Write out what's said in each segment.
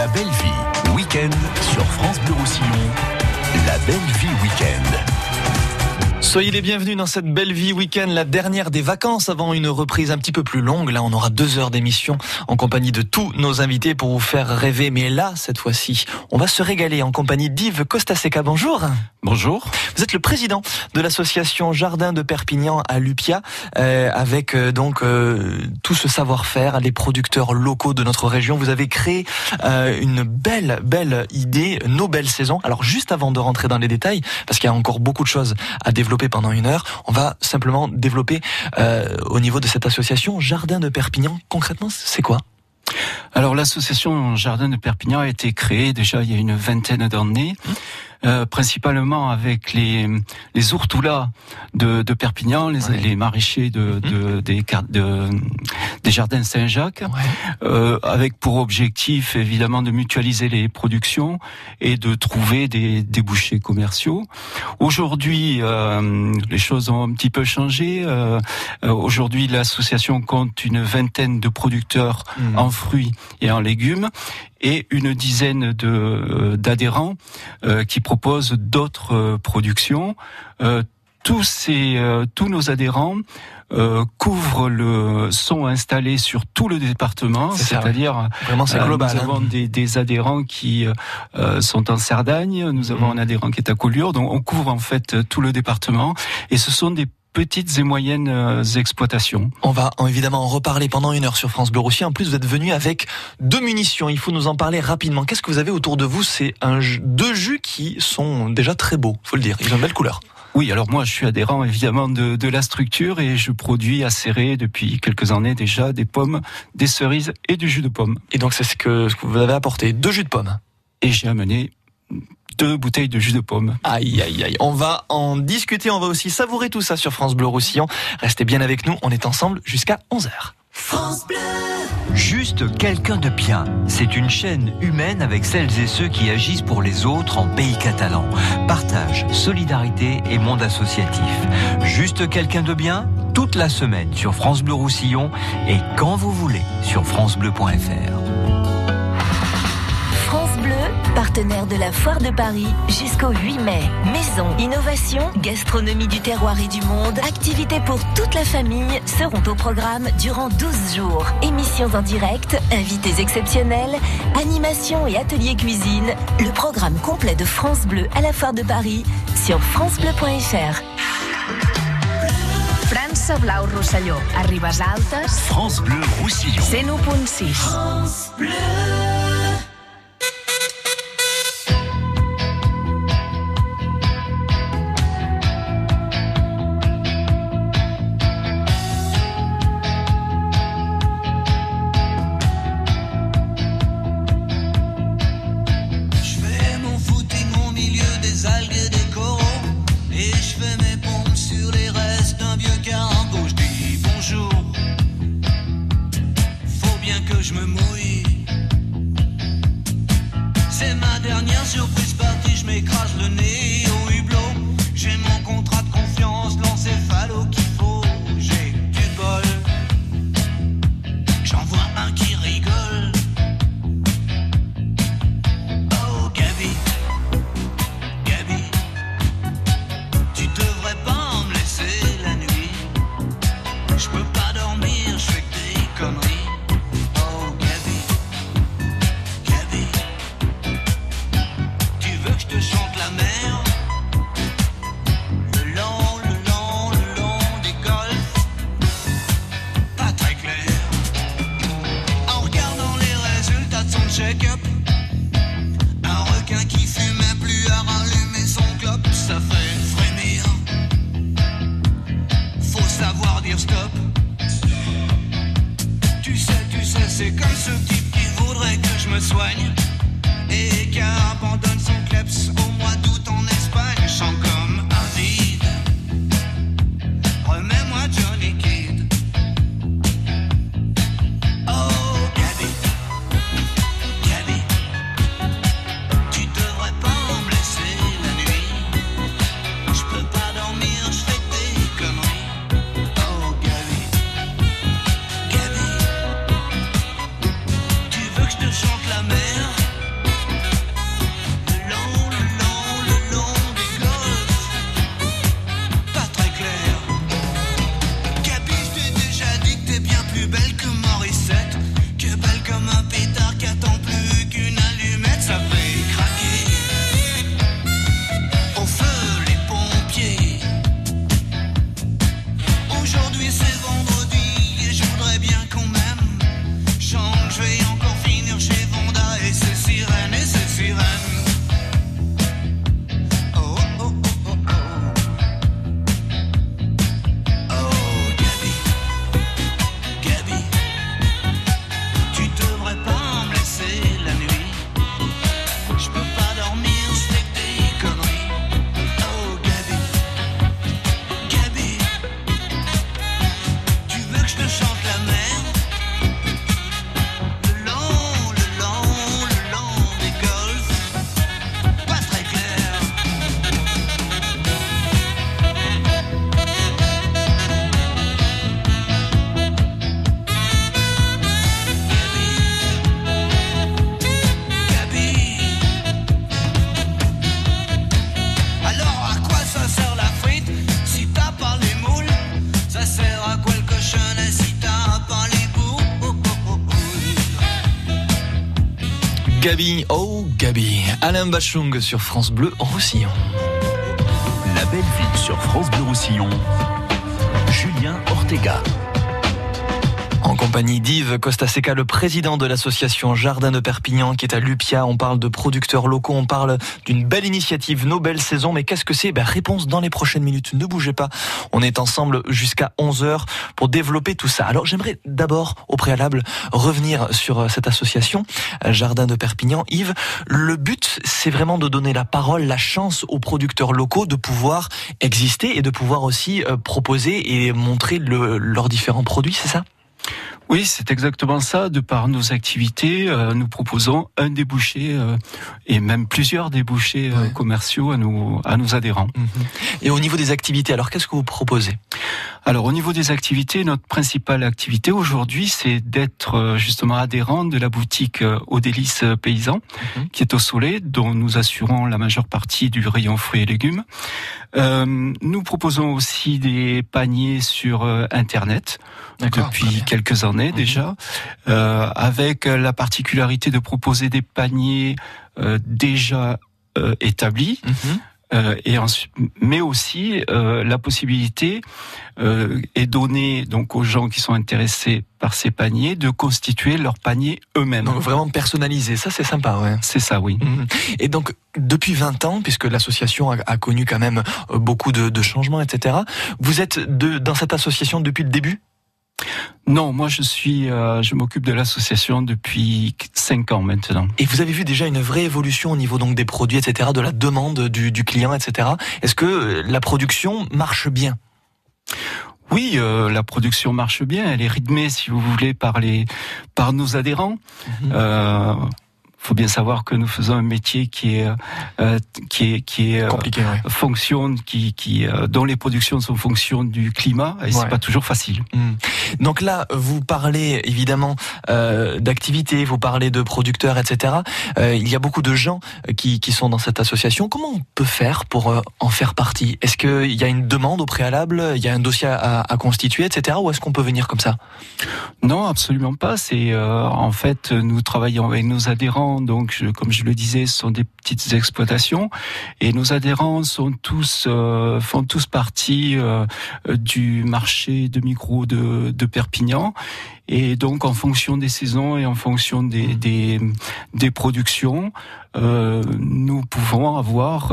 La Belle Vie, week-end sur France Bleu Roussillon. La Belle Vie week-end. Soyez les bienvenus dans cette Belle Vie week-end, la dernière des vacances avant une reprise un petit peu plus longue. Là, on aura 2 heures d'émission en compagnie de tous nos invités pour vous faire rêver. Mais là, cette fois-ci, on va se régaler en compagnie d'Yves Costa-Seca. Bonjour. Bonjour. Vous êtes le président de l'association Jardin de Perpignan à Llupia, avec tout ce savoir-faire, les producteurs locaux de notre région. Vous avez créé une belle idée, Nos Belles Saisons. Alors juste avant de rentrer dans les détails, parce qu'il y a encore beaucoup de choses à développer pendant 1 heure, on va simplement développer au niveau de cette association Jardin de Perpignan. Concrètement, c'est quoi ? Alors l'association Jardin de Perpignan a été créée déjà il y a une vingtaine d'années, principalement avec les ourtoulas de Perpignan, les maraîchers des jardins Saint-Jacques, avec pour objectif évidemment de mutualiser les productions et de trouver des débouchés commerciaux. Aujourd'hui, les choses ont un petit peu changé. Aujourd'hui, l'association compte une vingtaine de producteurs en fruits et en légumes, et une dizaine d'adhérents qui proposent d'autres productions. Tous nos adhérents sont installés sur tout le département, c'est-à-dire vraiment c'est global. Nous avons des adhérents qui sont en Cerdagne, nous avons un adhérent qui est à Collioure, donc on couvre en fait tout le département, et ce sont des petites et moyennes exploitations. On va évidemment en reparler pendant 1 heure sur France Bleu Roussillon. En plus, vous êtes venu avec 2 munitions. Il faut nous en parler rapidement. Qu'est-ce que vous avez autour de vous ? C'est 2 jus qui sont déjà très beaux, faut le dire. Ils ont une belle couleur. Oui, alors moi je suis adhérent évidemment de la structure et je produis à Céré depuis quelques années déjà des pommes, des cerises et du jus de pomme. Et donc c'est ce que vous avez apporté, 2 jus de pomme. Et j'ai amené 2 bouteilles de jus de pomme. Aïe. On va en discuter, on va aussi savourer tout ça sur France Bleu Roussillon. Restez bien avec nous, on est ensemble jusqu'à 11h. France Bleu. Juste quelqu'un de bien. C'est une chaîne humaine avec celles et ceux qui agissent pour les autres en pays catalan. Partage, solidarité et monde associatif. Juste quelqu'un de bien, toute la semaine sur France Bleu Roussillon et quand vous voulez sur francebleu.fr. Partenaire de la Foire de Paris jusqu'au 8 mai. Maison, innovation, gastronomie du terroir et du monde, activités pour toute la famille seront au programme durant 12 jours. Émissions en direct, invités exceptionnels, animations et ateliers cuisine. Le programme complet de France Bleu à la Foire de Paris sur francebleu.fr. France Blau Roussillon, à Ribes Altes. France Bleu Roussillon. 101.6. France Bleu. Chante la mer. Gabi, oh Gabi, Alain Bachung sur France Bleu Roussillon. La belle ville sur France Bleu Roussillon, Julien Ortega. En compagnie d'Yves Costa-Seca, le président de l'association Jardin de Perpignan qui est à Llupia. On parle de producteurs locaux, on parle d'une belle initiative, Nos Belles Saisons. Mais qu'est-ce que c'est? Réponse dans les prochaines minutes. Ne bougez pas, on est ensemble jusqu'à 11h pour développer tout ça. Alors j'aimerais d'abord, au préalable, revenir sur cette association Jardin de Perpignan. Yves, le but, c'est vraiment de donner la parole, la chance aux producteurs locaux de pouvoir exister et de pouvoir aussi proposer et montrer leurs différents produits, c'est ça? Oui, c'est exactement ça. De par nos activités, nous proposons un débouché et même plusieurs débouchés commerciaux à nos adhérents. Et au niveau des activités, alors qu'est-ce que vous proposez? Alors au niveau des activités, notre principale activité aujourd'hui, c'est d'être justement adhérent de la boutique Aux Délices Paysans, qui est au Soleil, dont nous assurons la majeure partie du rayon fruits et légumes. Nous proposons aussi des paniers sur Internet depuis quelques années déjà, avec la particularité de proposer des paniers déjà établis, et ensuite, mais aussi la possibilité est donnée donc aux gens qui sont intéressés par ces paniers de constituer leur panier eux-mêmes. Donc vraiment personnalisé, ça c'est sympa, ouais. C'est ça, oui. Et donc depuis 20 ans, puisque l'association a connu quand même beaucoup de changements, etc., vous êtes dans cette association depuis le début? Non, moi je m'occupe de l'association depuis 5 ans maintenant. Et vous avez vu déjà une vraie évolution au niveau donc des produits, etc., de la demande du client, etc. Est-ce que la production marche bien ? Oui, la production marche bien. Elle est rythmée, si vous voulez, par nos adhérents. Faut bien savoir que nous faisons un métier qui est compliqué, dont les productions sont fonction du climat et c'est pas toujours facile. Donc là, vous parlez évidemment d'activités, vous parlez de producteurs, etc. Il y a beaucoup de gens qui sont dans cette association. Comment on peut faire pour en faire partie? Est-ce qu'il y a une demande au préalable? Il y a un dossier à constituer, etc. Ou est-ce qu'on peut venir comme ça? Non, absolument pas. C'est en fait, nous travaillons avec nos adhérents. Donc, comme je le disais, ce sont des petites exploitations et nos adhérents font tous partie du marché de micro de Perpignan. Et donc, en fonction des saisons et en fonction des productions, nous pouvons avoir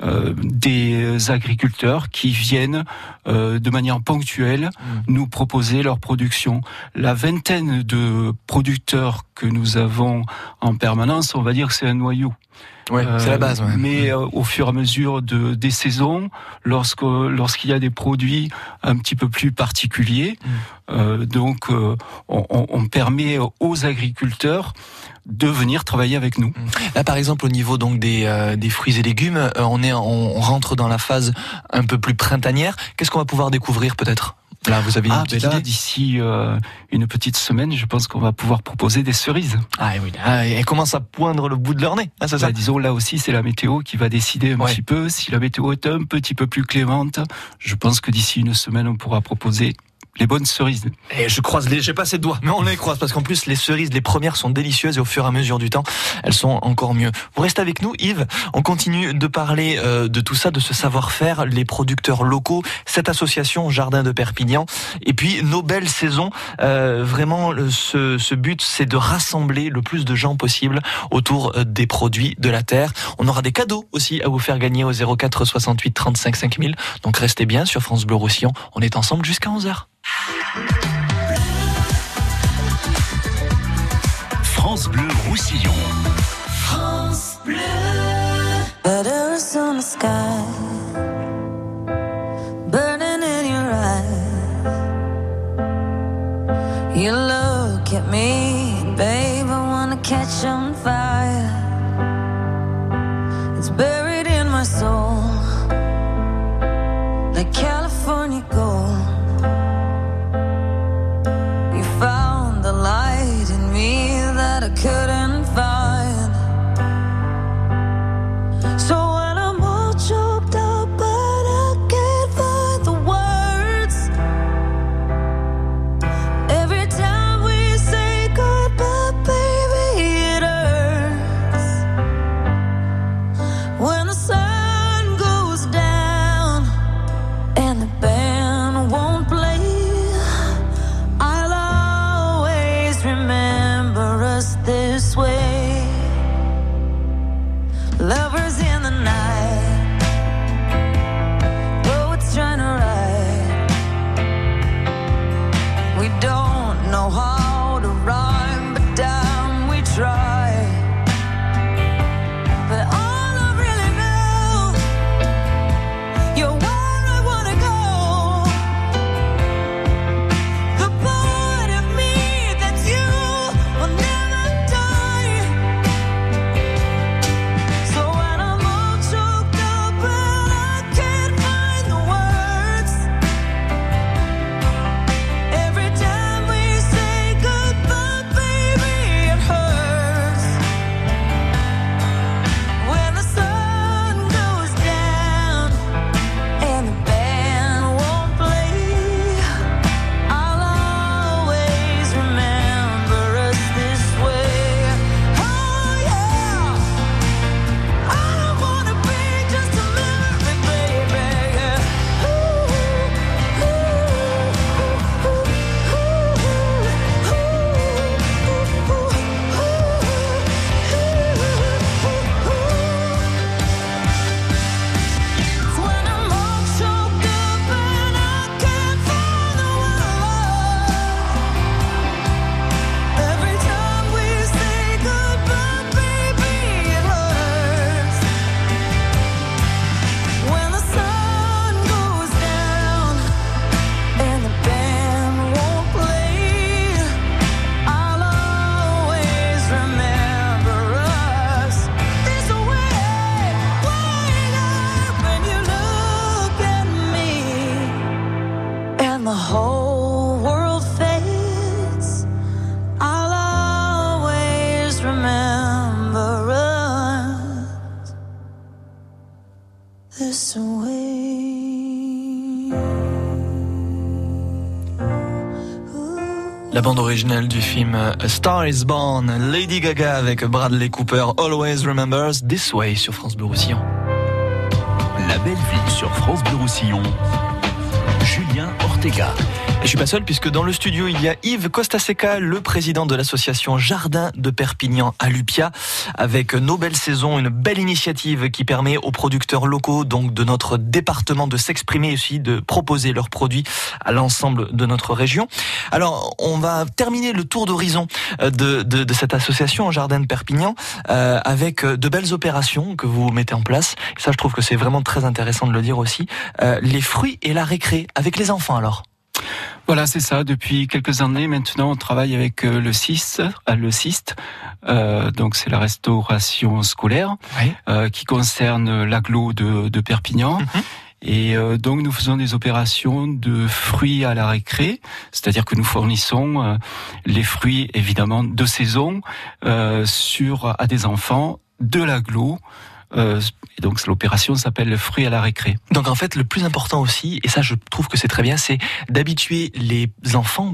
des agriculteurs qui viennent de manière ponctuelle nous proposer leur production. La vingtaine de producteurs que nous avons en permanence, on va dire que c'est un noyau. Ouais, c'est la base. Ouais. Mais au fur et à mesure des saisons, lorsqu'il y a des produits un petit peu plus particuliers, on permet aux agriculteurs de venir travailler avec nous. Là, par exemple, au niveau donc des fruits et légumes, on rentre dans la phase un peu plus printanière. Qu'est-ce qu'on va pouvoir découvrir peut-être ? Là, vous avez une idée. D'ici une petite semaine, je pense qu'on va pouvoir proposer des cerises. Ah oui, elles commencent à poindre le bout de leur nez. Ah, c'est ça. Disons, là aussi, c'est la météo qui va décider un petit peu. Si la météo est un petit peu plus clémente, je pense que d'ici une semaine, on pourra proposer les bonnes cerises. Et j'ai pas ses doigts, mais on les croise, parce qu'en plus, les cerises, les premières sont délicieuses et au fur et à mesure du temps, elles sont encore mieux. Vous restez avec nous, Yves. On continue de parler de tout ça, de ce savoir-faire, les producteurs locaux, cette association Jardin de Perpignan, et puis Nos Belles Saisons. Vraiment, ce but, c'est de rassembler le plus de gens possible autour des produits de la terre. On aura des cadeaux aussi à vous faire gagner au 04 68 35 5000. Donc restez bien sur France Bleu Roussillon. On est ensemble jusqu'à 11h. France Bleu Roussillon. France Bleu. Butters on the sky, burning in your eyes. You look at me, babe, I wanna catch on fire. It's buried in my soul, like California gold. Found the light in me that I couldn't find. So when I'm all choked up but I can't find the words, every time we say goodbye, baby, it hurts. remember us this way. La bande originale du film A Star is Born, Lady Gaga avec Bradley Cooper, Always Remembers This Way sur France Bleu Roussillon. La belle vie sur France Bleu Roussillon, Julien Ortega. Et je suis pas seul puisque dans le studio il y a Yves Costa-Seca, le président de l'association Jardin de Perpignan à Llupia, avec Nos Belles Saisons, une belle initiative qui permet aux producteurs locaux donc de notre département de s'exprimer et aussi de proposer leurs produits à l'ensemble de notre région. Alors on va terminer le tour d'horizon de cette association Jardin de Perpignan avec de belles opérations que vous mettez en place. Et ça je trouve que c'est vraiment très intéressant de le dire aussi. Les fruits et la récré avec les enfants alors. Voilà, c'est ça. Depuis quelques années maintenant, on travaille avec le CIST, donc c'est la restauration scolaire, oui. Qui concerne l'agglo de Perpignan. Mm-hmm. Et donc nous faisons des opérations de fruits à la récré, c'est-à-dire que nous fournissons les fruits évidemment de saison à des enfants de l'agglo. Et donc l'opération s'appelle Fruits à la récré. Donc en fait le plus important aussi, et ça je trouve que c'est très bien, c'est d'habituer les enfants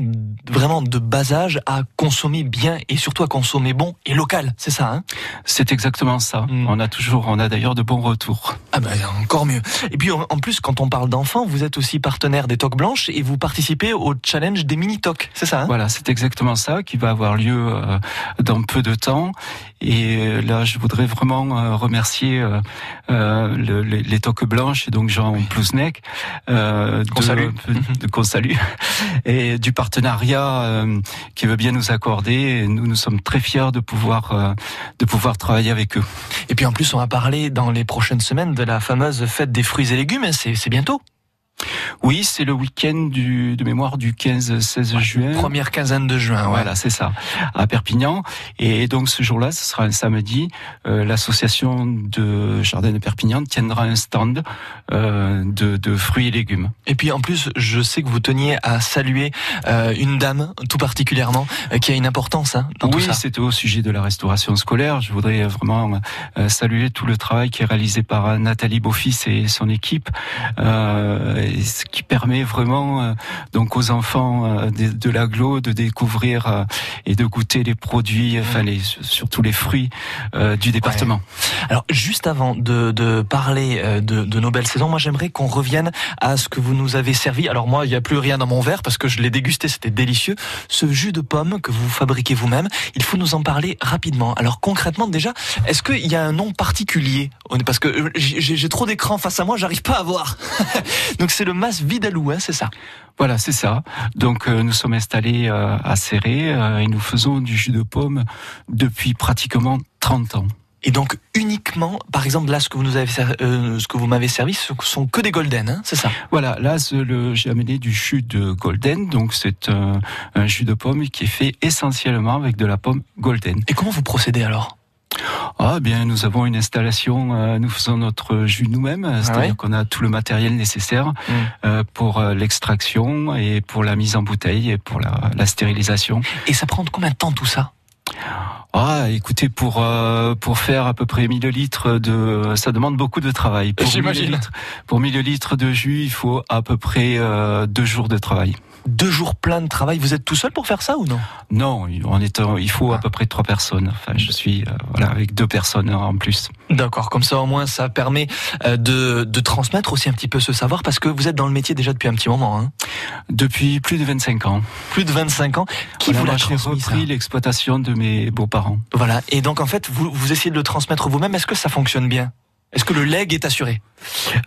vraiment de bas âge à consommer bien et surtout à consommer bon et local, c'est ça hein ? C'est exactement ça, on a d'ailleurs de bons retours. Ah ben encore mieux. Et puis en plus quand on parle d'enfants, vous êtes aussi partenaire des Toques Blanches et vous participez au challenge des mini-toques, c'est ça hein ? Voilà, c'est exactement ça qui va avoir lieu dans peu de temps. Et là, je voudrais vraiment remercier les Toques Blanches, et donc Jean Plouznek, qu'on salue, et du partenariat qui veut bien nous accorder. Et nous sommes très fiers de pouvoir travailler avec eux. Et puis en plus, on va parler dans les prochaines semaines de la fameuse fête des fruits et légumes, c'est bientôt. Oui, c'est le week-end de mémoire du 15-16 juin. Première quinzaine de juin, ouais. Voilà, c'est ça, à Perpignan. Et donc ce jour-là, ce sera un samedi, l'association de Jardin de Perpignan tiendra un stand de fruits et légumes. Et puis en plus, je sais que vous teniez à saluer une dame, tout particulièrement, qui a une importance hein, dans tout ça. Oui, c'était au sujet de la restauration scolaire. Je voudrais vraiment saluer tout le travail qui est réalisé par Nathalie Baufis et son équipe, ce qui permet vraiment donc aux enfants de l'agglo de découvrir et de goûter les produits, enfin surtout les fruits du département. Ouais. Alors juste avant de parler de Nos Belles Saisons, moi j'aimerais qu'on revienne à ce que vous nous avez servi. Alors moi il n'y a plus rien dans mon verre parce que je l'ai dégusté, c'était délicieux. Ce jus de pomme que vous fabriquez vous-même, il faut nous en parler rapidement. Alors concrètement déjà, est-ce qu'il y a un nom particulier? Parce que j'ai trop d'écran face à moi, j'arrive pas à voir. Donc c'est le Mas Vidalou, hein, c'est ça? Voilà, c'est ça. Donc nous sommes installés à Serré et nous faisons du jus de pomme depuis pratiquement 30 ans. Et donc uniquement, par exemple là, ce que vous m'avez servi, ce sont que des golden, hein, c'est ça? Voilà, là j'ai amené du jus de golden, donc c'est un jus de pomme qui est fait essentiellement avec de la pomme golden. Et comment vous procédez alors? Ah bien, nous avons une installation, nous faisons notre jus nous-mêmes, c'est-à-dire qu'on a tout le matériel nécessaire pour l'extraction et pour la mise en bouteille et pour la stérilisation. Et ça prend combien de temps tout ça ? Ah, écoutez, pour faire à peu près 1000 litres ça demande beaucoup de travail. J'imagine. Pour 1000 litres de jus, il faut à peu près 2 jours de travail. 2 jours pleins de travail. Vous êtes tout seul pour faire ça ou non? Non, il faut à peu près 3 personnes. Enfin, je suis avec 2 personnes en plus. D'accord, comme ça au moins ça permet de transmettre aussi un petit peu ce savoir parce que vous êtes dans le métier déjà depuis un petit moment. Hein. Depuis plus de 25 ans. Plus de 25 ans. Qui vous l'a transmis? J'ai repris l'exploitation de mes beaux-parents. Voilà, et donc en fait vous essayez de le transmettre vous-même. Est-ce que ça fonctionne bien ? Est-ce que le leg est assuré?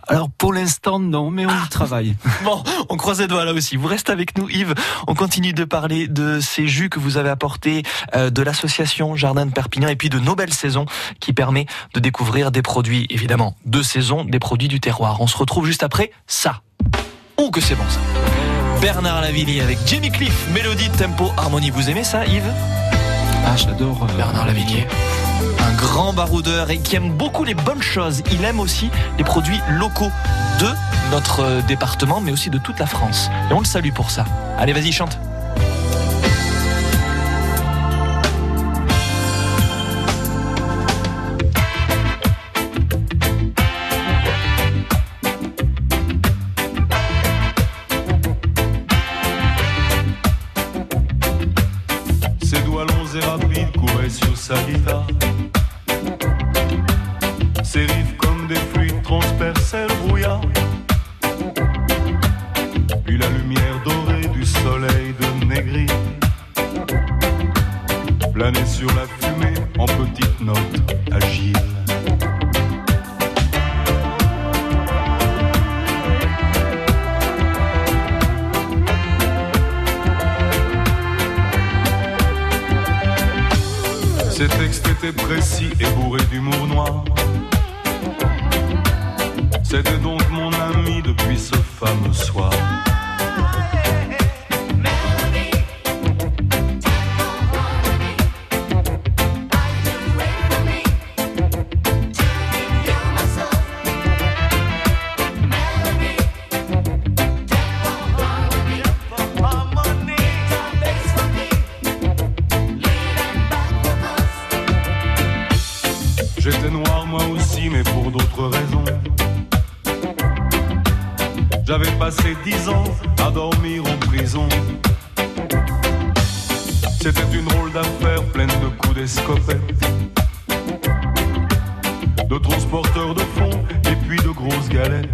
Alors pour l'instant non, mais on y travaille. Bon, on croise les doigts là aussi. Vous restez avec nous Yves, on continue de parler de ces jus que vous avez apportés, de l'association Jardin de Perpignan et puis de Nos Belles Saisons qui permet de découvrir des produits évidemment de saison, des produits du terroir. On se retrouve juste après ça. Oh que c'est bon ça. Bernard Lavilliers avec Jimmy Cliff, mélodie, tempo, harmonie. Vous aimez ça Yves? Ah j'adore Bernard Lavilliers. Un grand baroudeur et qui aime beaucoup les bonnes choses. Il aime aussi les produits locaux de notre département, mais aussi de toute la France. Et on le salue pour ça. Allez, vas-y, chante. texte était précis et bourré d'humour noir. C'était donc mon ami depuis ce fameux soir. Passé 10 ans à dormir en prison. C'était une drôle d'affaire pleine de coups d'escopette, de transporteurs de fonds et puis de grosses galettes.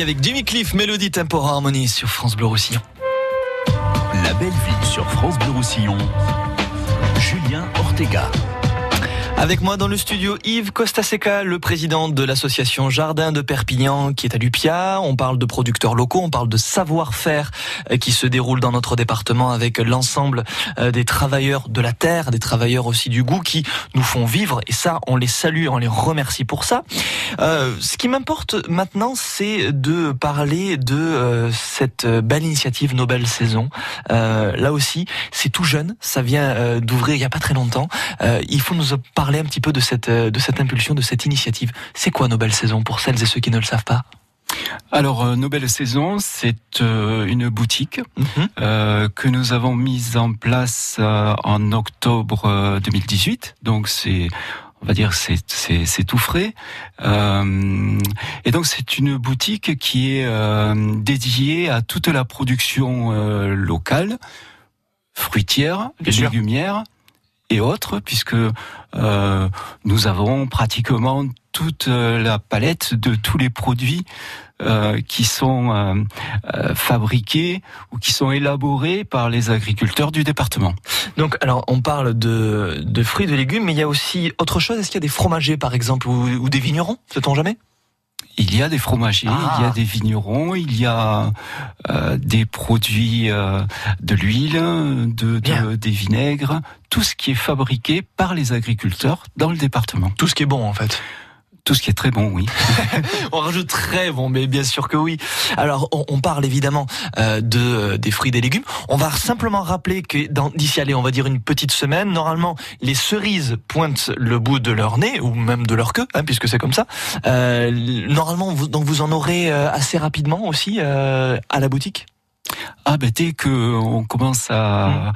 Avec Jimmy Cliff, Mélodie Tempo Harmonie sur France Bleu Roussillon. La belle vie sur France Bleu Roussillon, Julien Ortega. Avec moi dans le studio, Yves Costa-Seca, le président de l'association Jardin de Perpignan qui est à Llupia. On parle de producteurs locaux, on parle de savoir-faire qui se déroule dans notre département avec l'ensemble des travailleurs de la terre, des travailleurs aussi du goût qui nous font vivre. Et ça, on les salue, on les remercie pour ça. Ce qui m'importe maintenant, c'est de parler de cette belle initiative Nos Belles Saisons. Là aussi, c'est tout jeune, ça vient d'ouvrir il n'y a pas très longtemps. Il faut nous parler un petit peu de cette impulsion, de cette initiative. C'est quoi Nos Belles Saisons pour celles et ceux qui ne le savent pas? Alors, Nos Belles Saisons, c'est une boutique que nous avons mise en place en octobre 2018. Donc, c'est... on va dire c'est tout frais. Et donc c'est une boutique qui est dédiée à toute la production locale, fruitière, légumière et autres, puisque nous avons pratiquement toute la palette de tous les produits qui sont fabriqués ou qui sont élaborés par les agriculteurs du département. Donc, alors, on parle de fruits, de légumes, mais il y a aussi autre chose. Est-ce qu'il y a des fromagers, par exemple, ou des vignerons? Sait-on jamais? Il y a des fromagers, il y a des vignerons, il y a des produits de l'huile, des vinaigres, tout ce qui est fabriqué par les agriculteurs dans le département. Tout ce qui est bon, en fait. Tout ce qui est très bon, oui. On rajoute très bon, mais bien sûr que oui. Alors, on parle évidemment des fruits, des légumes. On va simplement rappeler que d'ici, on va dire une petite semaine, normalement, les cerises pointent le bout de leur nez, ou même de leur queue, hein, puisque c'est comme ça. Normalement, vous en aurez assez rapidement aussi à la boutique. Ah ben dès qu'on commence à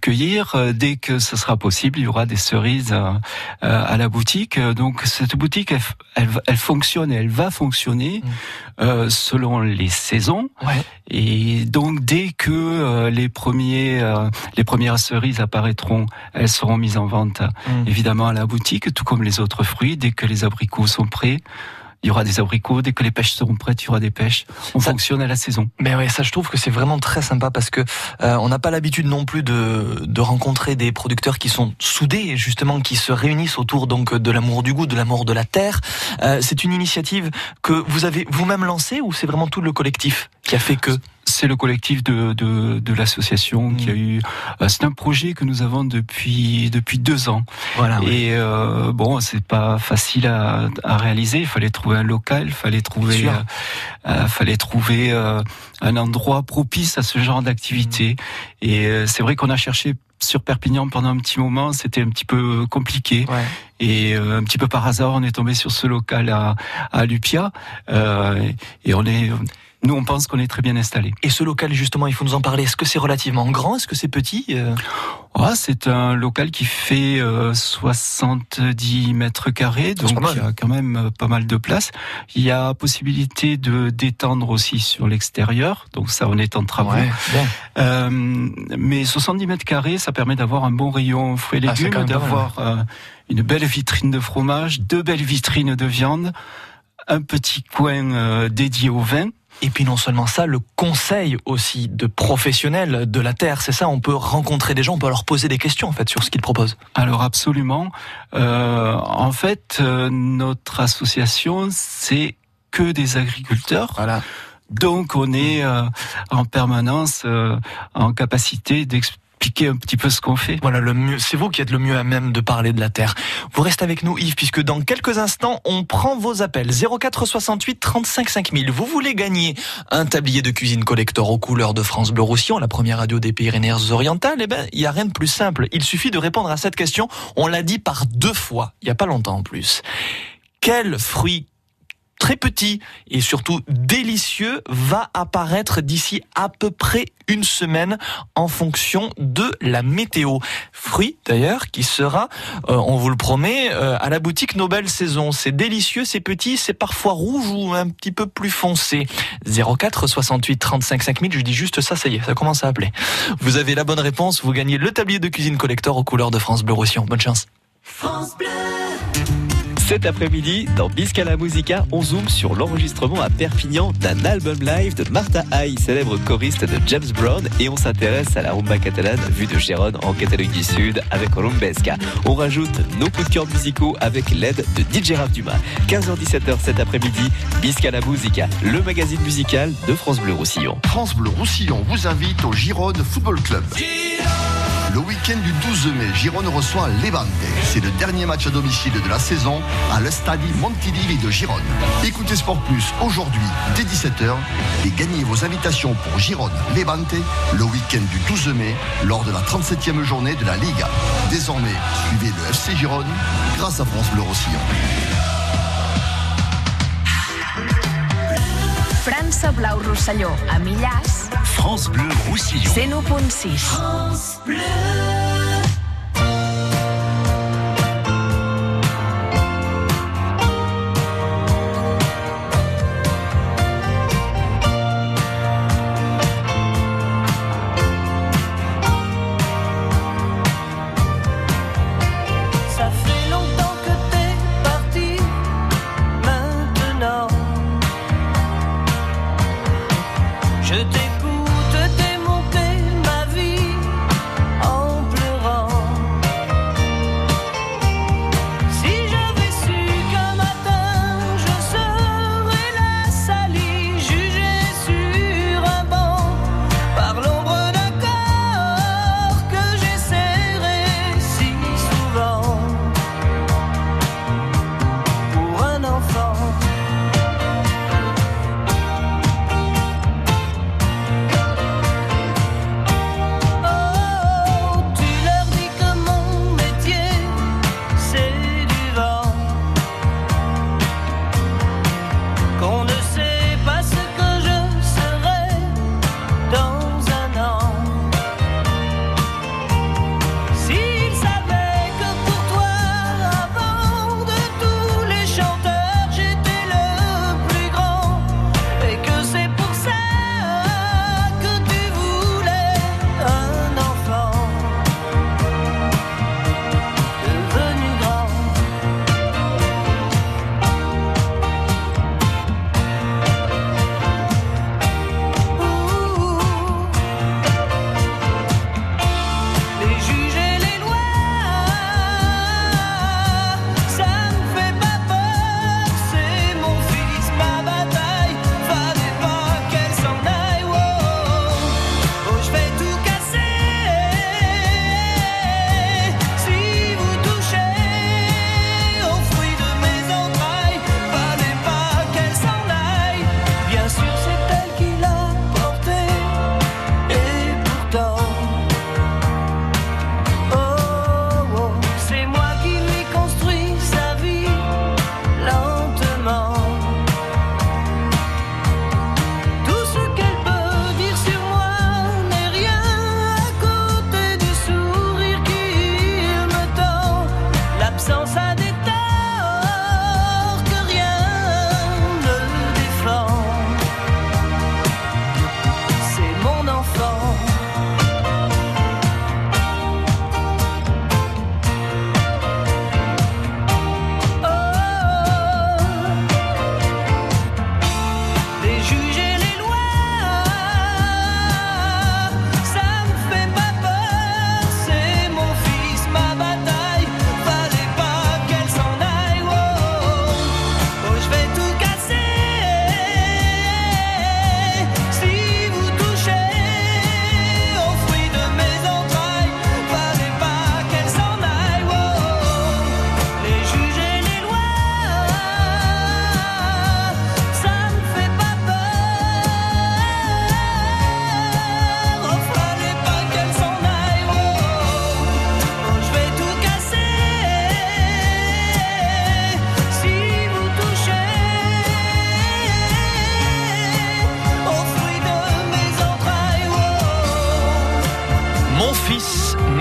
cueillir, dès que ce sera possible, il y aura des cerises à la boutique. Donc cette boutique, elle fonctionne et elle va fonctionner selon les saisons. Ouais. Et donc dès que les premières cerises apparaîtront, elles seront mises en vente évidemment à la boutique, tout comme les autres fruits. Dès que les abricots sont prêts, il y aura des abricots, dès que les pêches seront prêtes, il y aura des pêches. On fonctionne à la saison. Mais ouais, ça je trouve que c'est vraiment très sympa parce que on n'a pas l'habitude non plus de rencontrer des producteurs qui sont soudés, justement, qui se réunissent autour donc de l'amour du goût, de l'amour de la terre. C'est une initiative que vous avez vous-même lancée ou c'est vraiment tout le collectif qui a fait que... C'est le collectif de l'association qui a eu. C'est un projet que nous avons depuis 2 ans. Voilà. Ouais. Et bon, c'est pas facile à réaliser. Il fallait trouver un local, fallait trouver un endroit propice à ce genre d'activité. Et c'est vrai qu'on a cherché sur Perpignan pendant un petit moment, c'était un petit peu compliqué. Ouais. Et un petit peu par hasard, on est tombé sur ce local à Llupia. Nous, on pense qu'on est très bien installés. Et ce local, justement, il faut nous en parler. Est-ce que c'est relativement grand? Est-ce que c'est petit? C'est un local qui fait 70 mètres carrés, donc il y a quand même pas mal de place. Il y a possibilité de d'étendre aussi sur l'extérieur, donc ça, on est en travaux. Ouais, mais 70 mètres carrés, ça permet d'avoir un bon rayon fruits et légumes, d'avoir une belle vitrine de fromage, 2 belles vitrines de viande, un petit coin dédié au vin. Et puis non seulement ça, le conseil aussi de professionnels de la terre, c'est ça, on peut rencontrer des gens, on peut leur poser des questions en fait sur ce qu'ils proposent. Alors absolument, en fait notre association c'est que des agriculteurs, voilà. Donc on est en permanence en capacité d'expliquer un petit peu ce qu'on fait. Voilà, le mieux, c'est vous qui êtes le mieux à même de parler de la terre. Vous restez avec nous Yves, puisque dans quelques instants, on prend vos appels. 04 68 35 5000. Vous voulez gagner un tablier de cuisine collector aux couleurs de France Bleu Roussillon, la première radio des Pyrénées-Orientales? Eh ben, il n'y a rien de plus simple. Il suffit de répondre à cette question. On l'a dit par 2 fois, il n'y a pas longtemps en plus. Quel fruit très petit et surtout délicieux va apparaître d'ici à peu près 1 semaine en fonction de la météo? Fruit d'ailleurs qui sera, on vous le promet, à la boutique Nos Belles Saisons. C'est délicieux, c'est petit, c'est parfois rouge ou un petit peu plus foncé. 04 68 35 5000, je dis juste ça, ça y est, ça commence à appeler. Vous avez la bonne réponse, vous gagnez le tablier de cuisine collector aux couleurs de France Bleu Roussillon. Bonne chance. France Bleu. Cet après-midi, dans Bisca la Musica, on zoome sur l'enregistrement à Perpignan d'un album live de Martha Hay, célèbre choriste de James Brown, et on s'intéresse à la rumba catalane vue de Gérone en Catalogne du Sud avec Rumbesca. On rajoute nos coups de cœur musicaux avec l'aide de DJ Raph Dumas. 15h-17h cet après-midi, Bisca la Musica, le magazine musical de France Bleu Roussillon. France Bleu Roussillon vous invite au Gironde Football Club. Le week-end du 12 mai, Gironde reçoit Levante. C'est le dernier match à domicile de la saison à l'Estadi Montilivi de Gironde. Écoutez Sport Plus aujourd'hui dès 17h et gagnez vos invitations pour Gironde Levante le week-end du 12 mai lors de la 37e journée de la Liga. Désormais, suivez le FC Gironde grâce à France Bleu Roussillon. France Blau Roussillon, à Millàs. France Bleu Roussillon. 101.6. France Bleu. Je t'écoute démonter ma vie en bleu.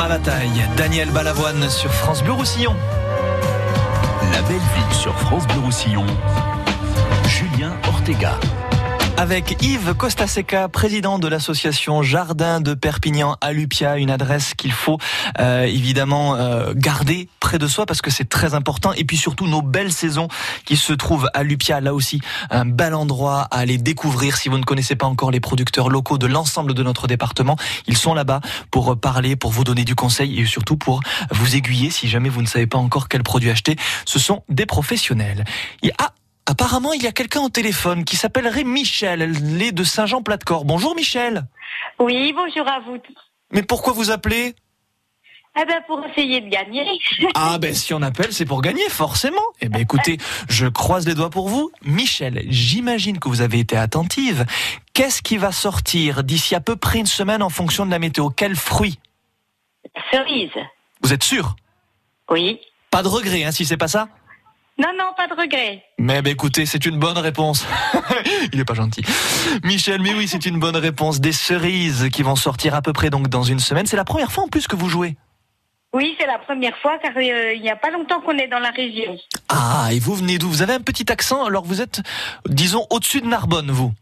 Ma bataille, Daniel Balavoine sur France Bleu Roussillon. La belle ville sur France Bleu Roussillon, Julien Ortega. Avec Yves Costa-Seca, président de l'association Jardin de Perpignan à Llupia, une adresse qu'il faut évidemment garder près de soi parce que c'est très important. Et puis surtout Nos Belles Saisons qui se trouvent à Llupia, là aussi un bel endroit à aller découvrir. Si vous ne connaissez pas encore les producteurs locaux de l'ensemble de notre département, ils sont là-bas pour parler, pour vous donner du conseil et surtout pour vous aiguiller si jamais vous ne savez pas encore quel produit acheter. Ce sont des professionnels. Apparemment, il y a quelqu'un au téléphone qui s'appellerait Michel, elle est de Saint-Jean-Pla-de-Corts. Bonjour Michel. Oui, bonjour à vous. Mais pourquoi vous appelez ? Eh ben pour essayer de gagner. Ah ben si on appelle, c'est pour gagner, forcément. Eh ben écoutez, je croise les doigts pour vous. Michel, j'imagine que vous avez été attentive. Qu'est-ce qui va sortir d'ici à peu près une semaine en fonction de la météo ? Quel fruit ? Cerise. Vous êtes sûr ? Oui. Pas de regret, hein, si c'est pas ça ? Non, pas de regret. Mais écoutez, c'est une bonne réponse. Il est pas gentil. Michel, mais oui, c'est une bonne réponse. Des cerises qui vont sortir à peu près donc dans une semaine. C'est la première fois en plus que vous jouez. Oui, c'est la première fois car il n'y a pas longtemps qu'on est dans la région. Ah, et vous venez d'où ? Vous avez un petit accent, alors vous êtes, disons, au-dessus de Narbonne, vous ?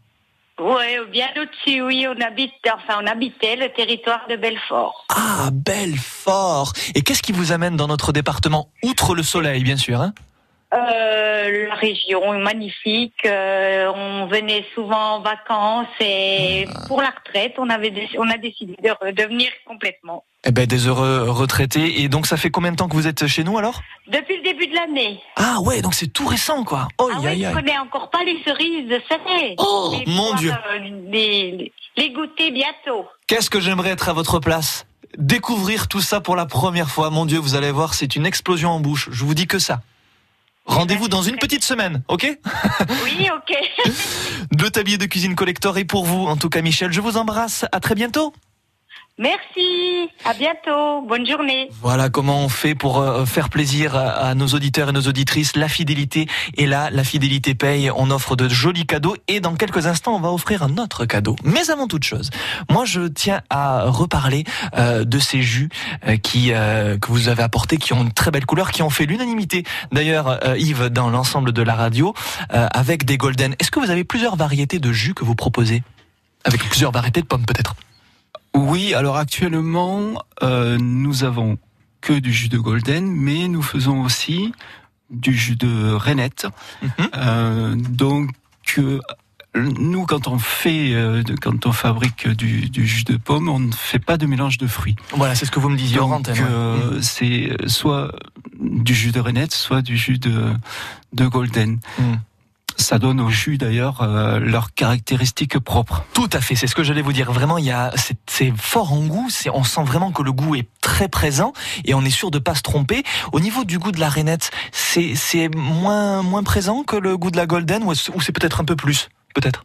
Ouais, bien au-dessus, oui, on habitait le territoire de Belfort. Ah, Belfort ! Et qu'est-ce qui vous amène dans notre département ? Outre le soleil, bien sûr, hein ? La région est magnifique, on venait souvent en vacances et pour la retraite, on a décidé de devenir complètement. Eh ben, des heureux retraités. Et donc, ça fait combien de temps que vous êtes chez nous, alors ? Depuis le début de l'année. Ah ouais, donc c'est tout récent, quoi. Oh, ah oui, je connais encore pas les cerises de cette. Oh, mon Dieu. Les goûter bientôt. Qu'est-ce que j'aimerais être à votre place ? Découvrir tout ça pour la première fois. Mon Dieu, vous allez voir, c'est une explosion en bouche. Je vous dis que ça. Rendez-vous dans une petite semaine, ok ? Oui, ok. 2 tabliers de cuisine collector et pour vous, en tout cas Michel, je vous embrasse, à très bientôt. Merci, à bientôt, bonne journée. Voilà comment on fait pour faire plaisir à nos auditeurs et nos auditrices. La fidélité est là, la fidélité paye, on offre de jolis cadeaux et dans quelques instants on va offrir un autre cadeau. Mais avant toute chose, moi je tiens à reparler de ces jus que vous avez apportés, qui ont une très belle couleur, qui ont fait l'unanimité d'ailleurs Yves dans l'ensemble de la radio avec des golden. Est-ce que vous avez plusieurs variétés de jus que vous proposez ? Avec plusieurs variétés de pommes peut-être ? Oui, alors actuellement, nous avons que du jus de golden, mais nous faisons aussi du jus de rainette. Nous, quand on fabrique du jus de pomme, on ne fait pas de mélange de fruits. Voilà, c'est ce que vous me disiez. Donc, c'est soit du jus de rainette, soit du jus de golden. Ça donne au jus d'ailleurs leurs caractéristiques propres. Tout à fait, c'est ce que j'allais vous dire. Vraiment, c'est fort en goût, on sent vraiment que le goût est très présent et on est sûr de ne pas se tromper. Au niveau du goût de la rainette, c'est moins présent que le goût de la golden ou c'est peut-être un peu plus peut-être ?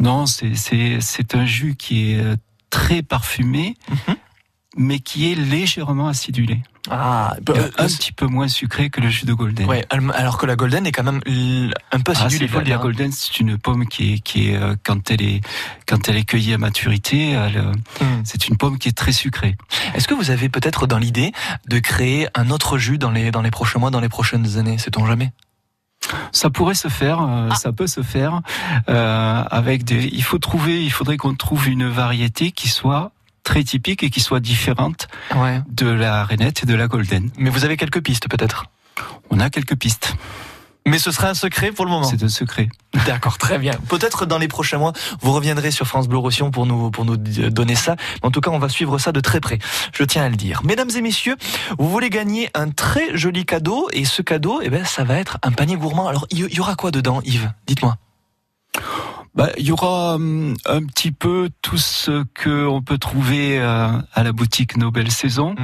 Non, c'est un jus qui est très parfumé, mais qui est légèrement acidulé. Ah, un petit peu moins sucré que le jus de golden. Ouais, alors que la golden est quand même un peu acidulée. La golden, c'est une pomme qui est quand elle est cueillie à maturité, c'est une pomme qui est très sucrée. Est-ce que vous avez peut-être dans l'idée de créer un autre jus dans les prochains mois, dans les prochaines années ? Sait-on jamais ? Ça pourrait se faire, ça peut se faire. Il faudrait qu'on trouve une variété qui soit très typique et qui soit différente de la rainette et de la golden. Mais vous avez quelques pistes peut-être ? On a quelques pistes. Mais ce sera un secret pour le moment ? C'est un secret. D'accord, très bien. Peut-être dans les prochains mois, vous reviendrez sur France Bleu Roussillon pour nous donner ça. En tout cas, on va suivre ça de très près. Je tiens à le dire. Mesdames et messieurs, vous voulez gagner un très joli cadeau et ce cadeau, ça va être un panier gourmand. Alors, il y aura quoi dedans, Yves ? Dites-moi. Il y aura un petit peu tout ce qu'on peut trouver à la boutique Nos Belles Saisons.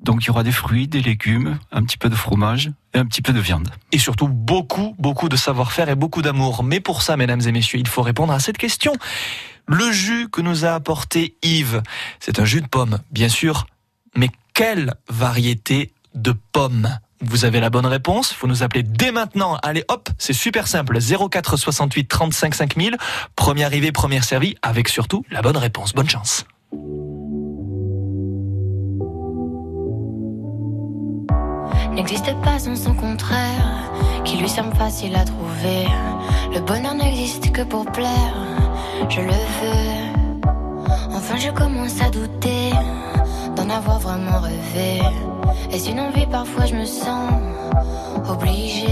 Donc il y aura des fruits, des légumes, un petit peu de fromage et un petit peu de viande. Et surtout beaucoup de savoir-faire et beaucoup d'amour. Mais pour ça, mesdames et messieurs, il faut répondre à cette question. Le jus que nous a apporté Yves, c'est un jus de pomme, bien sûr. Mais quelle variété de pommes ? Vous avez la bonne réponse, vous nous appelez dès maintenant. Allez hop, c'est super simple, 04 68 35 5000, premier arrivé, premier servi, avec surtout la bonne réponse. Bonne chance. n'existe pas sans son contraire, qui lui semble facile à trouver. Le bonheur n'existe que pour plaire, je le veux. Enfin je commence à douter d'en avoir vraiment rêvé. Est-ce une envie? Parfois je me sens obligée.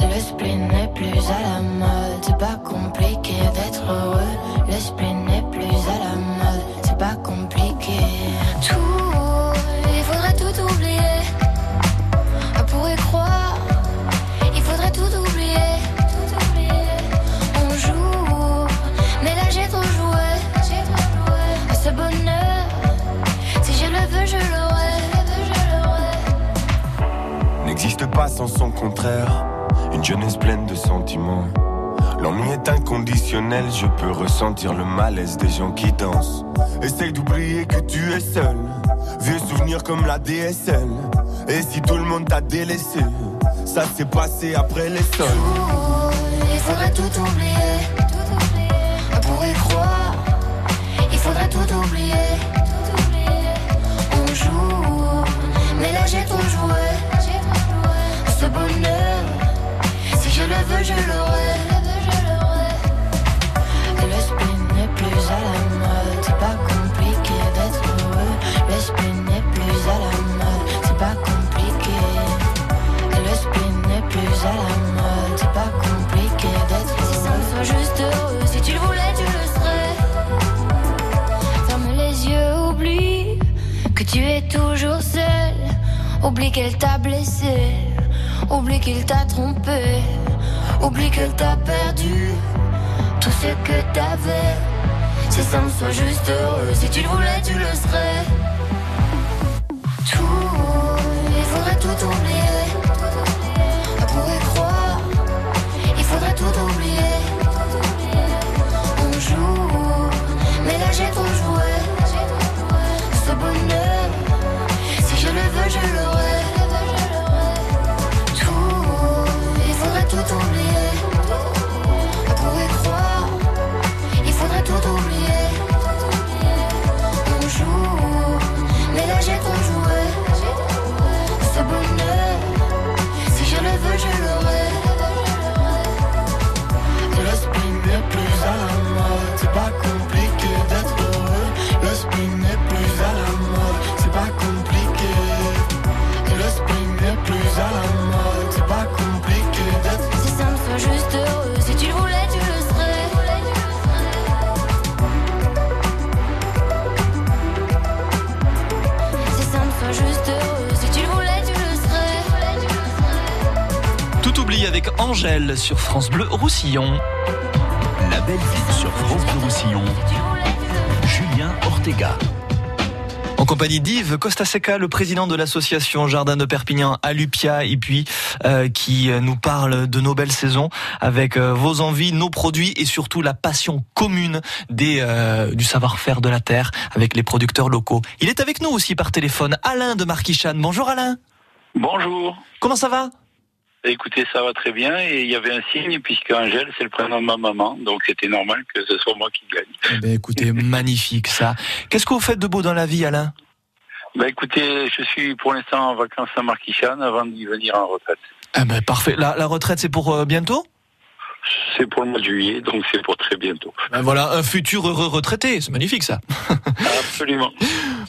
Le spleen n'est plus à la mode, c'est pas compliqué d'être heureux. Le spleen n'est plus à la mode, c'est pas compliqué. Tout, il faudrait tout oublier. On pourrait croire, il faudrait tout oublier. Tout oublier. On joue, mais là j'ai trop joué. J'ai trop joué. Ce bonheur, si je le veux, je l'aurai. N'existe pas sans son contraire. Une jeunesse pleine de sentiments. L'ennui est inconditionnel, je peux ressentir le malaise des gens qui dansent. Essaye d'oublier que tu es seul, vieux souvenirs comme la DSL. Et si tout le monde t'a délaissé, ça s'est passé après les sols. Il faudrait tout oublier, tout oublier. On pourrait croire, il faudrait tout oublier, tout oublier. On joue, mais là j'ai trop joué. Ce bonheur, si je le veux, je l'aurai. Le spleen n'est plus à la mode, c'est pas compliqué d'être heureux. Le spleen n'est plus à la mode, c'est pas compliqué. Le spleen n'est plus à la mode, c'est pas compliqué d'être heureux. Si ça me soit juste heureux, si tu le voulais, tu le serais. Ferme les yeux, oublie que tu es toujours seul. Oublie qu'elle t'a blessé, oublie qu'il t'a trompé. Oublie que t'as perdu tout ce que t'avais. Si ça me soit juste heureux, si tu le voulais, tu le serais. Tout, il faudrait tout oublier. On pourrait croire, il faudrait tout oublier. On joue, mais là j'ai trop joué. Ce bonheur, si je le veux, je l'aurai. Tout oublier, on pourrait croire, il faudrait tout oublier. On joue, mais là j'ai trop joué. Ce bonheur, si je le veux, je l'aurai. Le spleen n'est plus à la mode, c'est pas compliqué d'être heureux. Le spleen n'est plus à la mode, c'est pas compliqué. Le spleen n'est plus à la mode, c'est pas compliqué. Juste heureux, si tu le voulais, tu le serais. Si ça me soit juste heureux, si tu le voulais, tu le serais. Tout oublie avec Angèle sur France Bleu Roussillon. La belle vie sur France Bleu Roussillon. Julien Ortega. En compagnie d'Yves Costa-Seca, le président de l'association Jardin de Perpignan à Llupia, et puis qui nous parle de nos belles saisons avec vos envies, nos produits et surtout la passion commune du savoir-faire de la terre avec les producteurs locaux. Il est avec nous aussi par téléphone, Alain de Marquixanes. Bonjour Alain. Bonjour. Comment ça va ? Écoutez, ça va très bien, et il y avait un signe puisque Angèle, c'est le prénom de ma maman, donc c'était normal que ce soit moi qui gagne. Eh bien, écoutez, magnifique ça. Qu'est-ce que vous faites de beau dans la vie, Alain ? Ben, écoutez, je suis pour l'instant en vacances à Marquixanes avant d'y venir en retraite. Ah ben, parfait. La retraite, c'est pour bientôt ? C'est pour le mois de juillet, donc c'est pour très bientôt. Ben voilà, un futur heureux retraité, c'est magnifique ça. Absolument.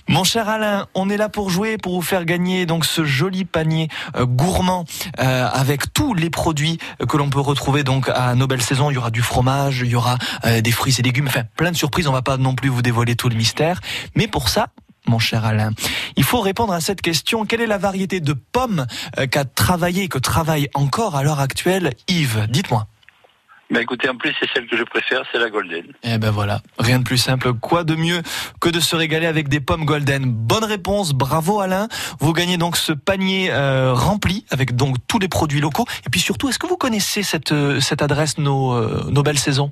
Mon cher Alain, on est là pour jouer, pour vous faire gagner donc ce joli panier gourmand avec tous les produits que l'on peut retrouver donc à nos belles saisons. Il y aura du fromage, il y aura des fruits et légumes, enfin plein de surprises, on ne va pas non plus vous dévoiler tout le mystère. Mais pour ça, mon cher Alain, il faut répondre à cette question. Quelle est la variété de pommes qu'a travaillé, que travaille encore à l'heure actuelle Yves ? Dites-moi. Ben écoutez, en plus, c'est celle que je préfère, c'est la Golden. Eh ben voilà, rien de plus simple. Quoi de mieux que de se régaler avec des pommes Golden ? Bonne réponse, bravo Alain. Vous gagnez donc ce panier rempli avec donc tous les produits locaux. Et puis surtout, est-ce que vous connaissez cette adresse, nos belles saisons ?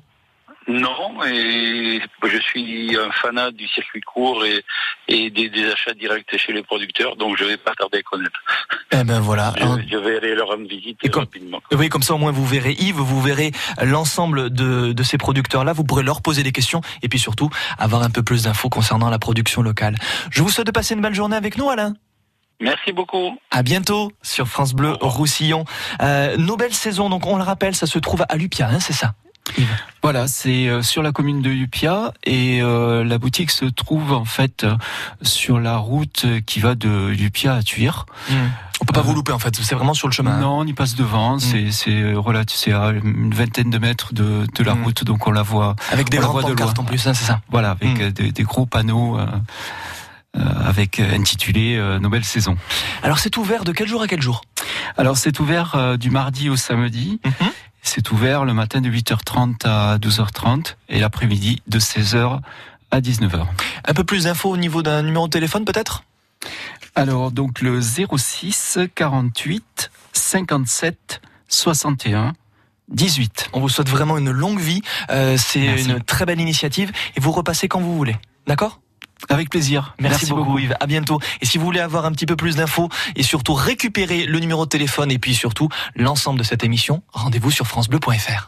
Non, et je suis un fanat du circuit court et des achats directs chez les producteurs, donc je vais pas tarder à connaître. Eh ben voilà. Je vais aller leur rendre visite rapidement. Oui, comme ça au moins vous verrez Yves, vous verrez l'ensemble de ces producteurs-là, vous pourrez leur poser des questions et puis surtout avoir un peu plus d'infos concernant la production locale. Je vous souhaite de passer une belle journée avec nous, Alain. Merci beaucoup. À bientôt sur France Bleu Roussillon. Nos Belles Saisons, donc on le rappelle, ça se trouve à Llupia, hein, c'est ça? Voilà, c'est sur la commune de Llupia et la boutique se trouve en fait sur la route qui va de Llupia à Thuir. On peut pas vous louper en fait, c'est vraiment sur le chemin. Non, on y passe devant, c'est à une vingtaine de mètres de la route, donc on la voit. Avec des grandes pancartes en plus, hein, c'est ça. Voilà, avec des gros panneaux. Avec intitulé Nos Belles Saisons. Alors c'est ouvert de quel jour à quel jour? Alors c'est ouvert du mardi au samedi. C'est ouvert le matin de 8h30 à 12h30 et l'après-midi de 16h à 19h. Un peu plus d'infos au niveau d'un numéro de téléphone peut-être? Alors donc le 06 48 57 61 18. On vous souhaite vraiment une longue vie, c'est Merci. Une très belle initiative et vous repassez quand vous voulez, d'accord? Avec plaisir. Merci beaucoup Yves. À bientôt. Et si vous voulez avoir un petit peu plus d'infos et surtout récupérer le numéro de téléphone et puis surtout l'ensemble de cette émission, rendez-vous sur francebleu.fr.